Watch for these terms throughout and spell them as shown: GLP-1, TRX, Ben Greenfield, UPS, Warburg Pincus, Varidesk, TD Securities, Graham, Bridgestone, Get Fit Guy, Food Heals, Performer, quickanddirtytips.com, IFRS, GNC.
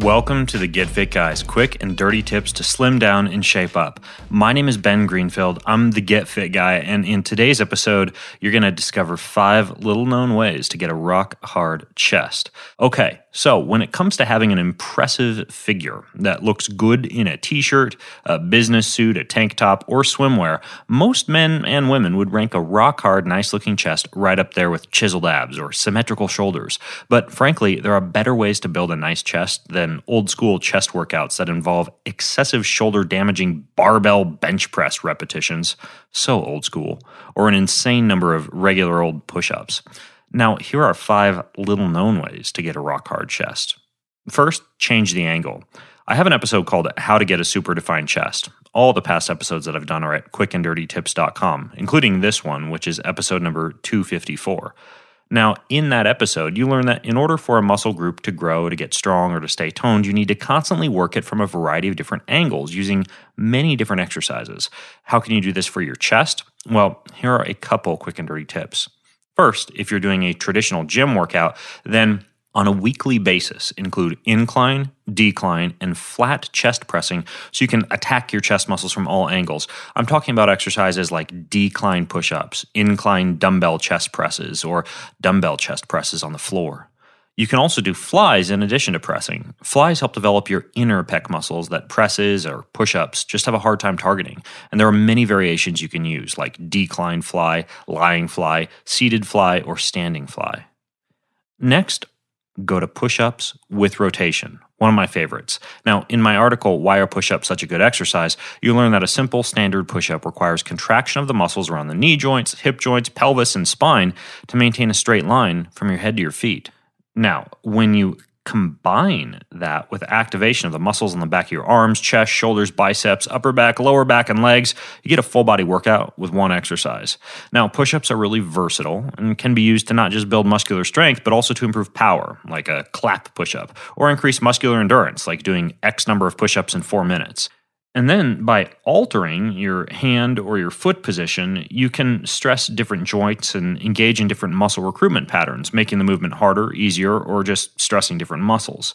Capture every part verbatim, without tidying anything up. Welcome to the Get Fit Guys, quick and dirty tips to slim down and shape up. My name is Ben Greenfield. I'm the Get Fit Guy, and in today's episode, you're going to discover five little-known ways to get a rock-hard chest. Okay, so when it comes to having an impressive figure that looks good in a t-shirt, a business suit, a tank top, or swimwear, most men and women would rank a rock-hard, nice-looking chest right up there with chiseled abs or symmetrical shoulders. But frankly, there are better ways to build a nice chest than old-school chest workouts that involve excessive shoulder-damaging barbell bench press repetitions, so old school, or an insane number of regular old push-ups. Now, here are five little-known ways to get a rock-hard chest. First, change the angle. I have an episode called How to Get a Super Defined Chest. All the past episodes that I've done are at quick and dirty tips dot com, including this one, which is episode number two fifty-four. Now, in that episode, you learn that in order for a muscle group to grow, to get strong, or to stay toned, you need to constantly work it from a variety of different angles using many different exercises. How can you do this for your chest? Well, here are a couple quick and dirty tips. First, if you're doing a traditional gym workout, then on a weekly basis, include incline, decline, and flat chest pressing so you can attack your chest muscles from all angles. I'm talking about exercises like decline push-ups, incline dumbbell chest presses, or dumbbell chest presses on the floor. You can also do flies in addition to pressing. Flies help develop your inner pec muscles that presses or push-ups just have a hard time targeting. And there are many variations you can use, like decline fly, lying fly, seated fly, or standing fly. Next, go to push-ups with rotation, one of my favorites. Now, in my article, Why Are Push-Ups Such a Good Exercise?, you learn that a simple standard push-up requires contraction of the muscles around the knee joints, hip joints, pelvis, and spine to maintain a straight line from your head to your feet. Now, when you combine that with activation of the muscles on the back of your arms, chest, shoulders, biceps, upper back, lower back, and legs, you get a full body workout with one exercise. Now, push-ups are really versatile and can be used to not just build muscular strength, but also to improve power, like a clap push-up, or increase muscular endurance, like doing X number of push-ups in four minutes. And then by altering your hand or your foot position, you can stress different joints and engage in different muscle recruitment patterns, making the movement harder, easier, or just stressing different muscles.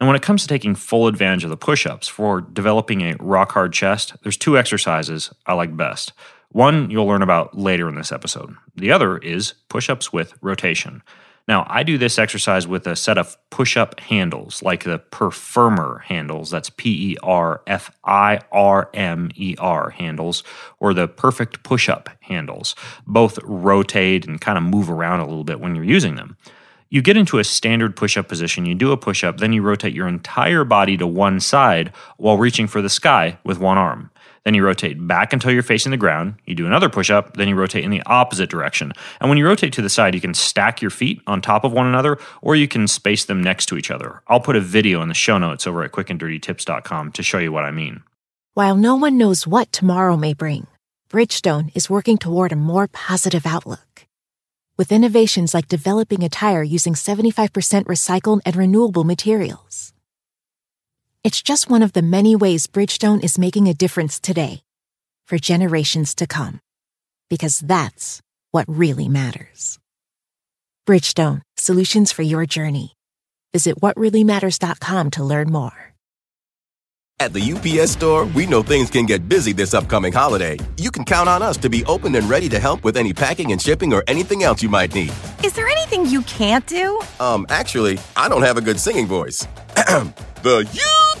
And when it comes to taking full advantage of the push-ups for developing a rock-hard chest, there's two exercises I like best. One you'll learn about later in this episode. The other is push-ups with rotation. Now, I do this exercise with a set of push-up handles, like the Performer handles, that's P E R F I R M E R handles, or the Perfect Push-Up handles. Both rotate and kind of move around a little bit when you're using them. You get into a standard push-up position, you do a push-up, then you rotate your entire body to one side while reaching for the sky with one arm. Then you rotate back until you're facing the ground. You do another push-up, then you rotate in the opposite direction. And when you rotate to the side, you can stack your feet on top of one another, or you can space them next to each other. I'll put a video in the show notes over at quick and dirty tips dot com to show you what I mean. While no one knows what tomorrow may bring, Bridgestone is working toward a more positive outlook. With innovations like developing a tire using seventy-five percent recycled and renewable materials. It's just one of the many ways Bridgestone is making a difference today, for generations to come. Because that's what really matters. Bridgestone, solutions for your journey. Visit what really matters dot com to learn more. At the U P S Store, we know things can get busy this upcoming holiday. You can count on us to be open and ready to help with any packing and shipping or anything else you might need. Is there anything you can't do? Um, actually, I don't have a good singing voice. The U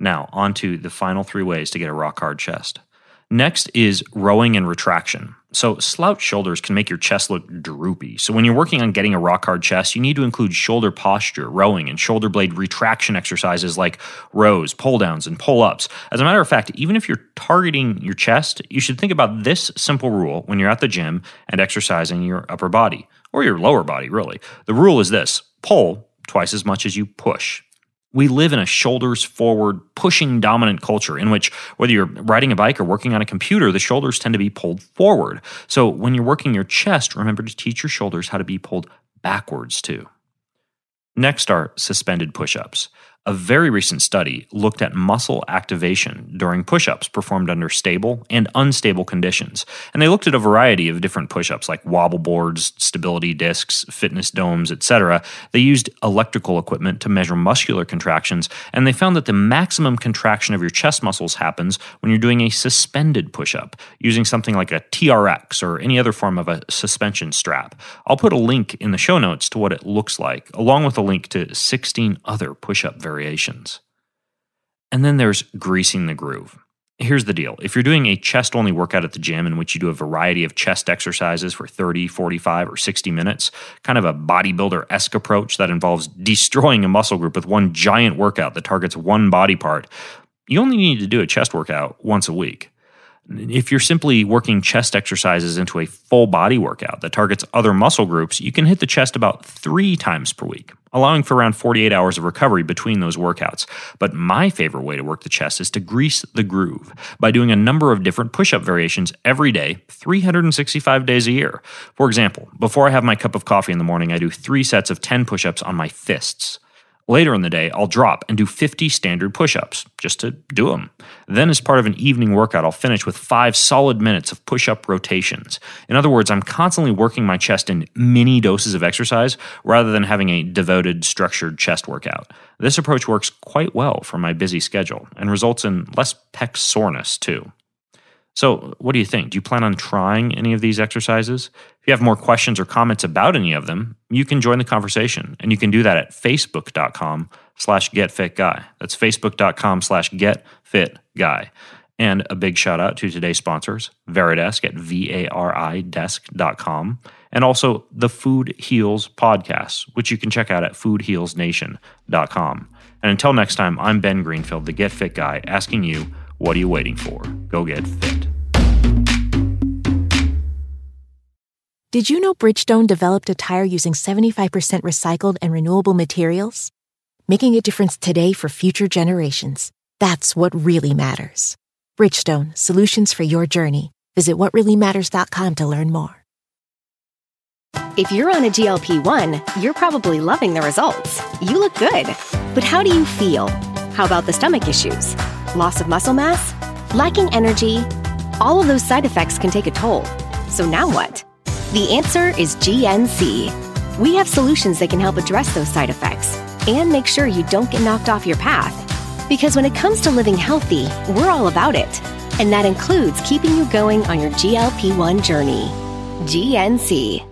Now, on to the final three ways to get a rock-hard chest. Next is rowing and retraction. So, slouched shoulders can make your chest look droopy. So, when you're working on getting a rock-hard chest, you need to include shoulder posture, rowing, and shoulder blade retraction exercises like rows, pull-downs, and pull-ups. As a matter of fact, even if you're targeting your chest, you should think about this simple rule when you're at the gym and exercising your upper body, or your lower body, really. The rule is this: pull twice as much as you push. We live in a shoulders-forward, pushing dominant culture in which, whether you're riding a bike or working on a computer, the shoulders tend to be pulled forward. So when you're working your chest, remember to teach your shoulders how to be pulled backwards too. Next are suspended push-ups. A very recent study looked at muscle activation during push-ups performed under stable and unstable conditions. And they looked at a variety of different push-ups like wobble boards, stability discs, fitness domes, et cetera. They used electrical equipment to measure muscular contractions, and they found that the maximum contraction of your chest muscles happens when you're doing a suspended push-up using something like a T R X or any other form of a suspension strap. I'll put a link in the show notes to what it looks like, along with a link to sixteen other push-up variations. Variations. And then there's greasing the groove. Here's the deal. If you're doing a chest-only workout at the gym in which you do a variety of chest exercises for thirty, forty-five, or sixty minutes, kind of a bodybuilder-esque approach that involves destroying a muscle group with one giant workout that targets one body part, you only need to do a chest workout once a week. If you're simply working chest exercises into a full body workout that targets other muscle groups, you can hit the chest about three times per week, allowing for around forty-eight hours of recovery between those workouts. But my favorite way to work the chest is to grease the groove by doing a number of different push-up variations every day, three hundred sixty-five days a year. For example, before I have my cup of coffee in the morning, I do three sets of ten push-ups on my fists. Later in the day, I'll drop and do fifty standard push-ups, just to do them. Then as part of an evening workout, I'll finish with five solid minutes of push-up rotations. In other words, I'm constantly working my chest in mini doses of exercise rather than having a devoted, structured chest workout. This approach works quite well for my busy schedule and results in less pec soreness too. So what do you think? Do you plan on trying any of these exercises? If you have more questions or comments about any of them, you can join the conversation, and you can do that at facebook.com slash getfitguy. That's facebook.com slash getfitguy. And a big shout out to today's sponsors, Varidesk at V A R I desk dot com, and also the Food Heals podcast, which you can check out at food heals nation dot com. And until next time, I'm Ben Greenfield, the Get Fit Guy, asking you, what are you waiting for? Go get fit. Did you know Bridgestone developed a tire using seventy-five percent recycled and renewable materials? Making a difference today for future generations. That's what really matters. Bridgestone, solutions for your journey. Visit what really matters dot com to learn more. If you're on a G L P one, you're probably loving the results. You look good. But how do you feel? How about the stomach issues? Loss of muscle mass? Lacking energy? All of those side effects can take a toll. So now what? The answer is G N C. We have solutions that can help address those side effects and make sure you don't get knocked off your path. Because when it comes to living healthy, we're all about it. And that includes keeping you going on your G L P one journey. G N C.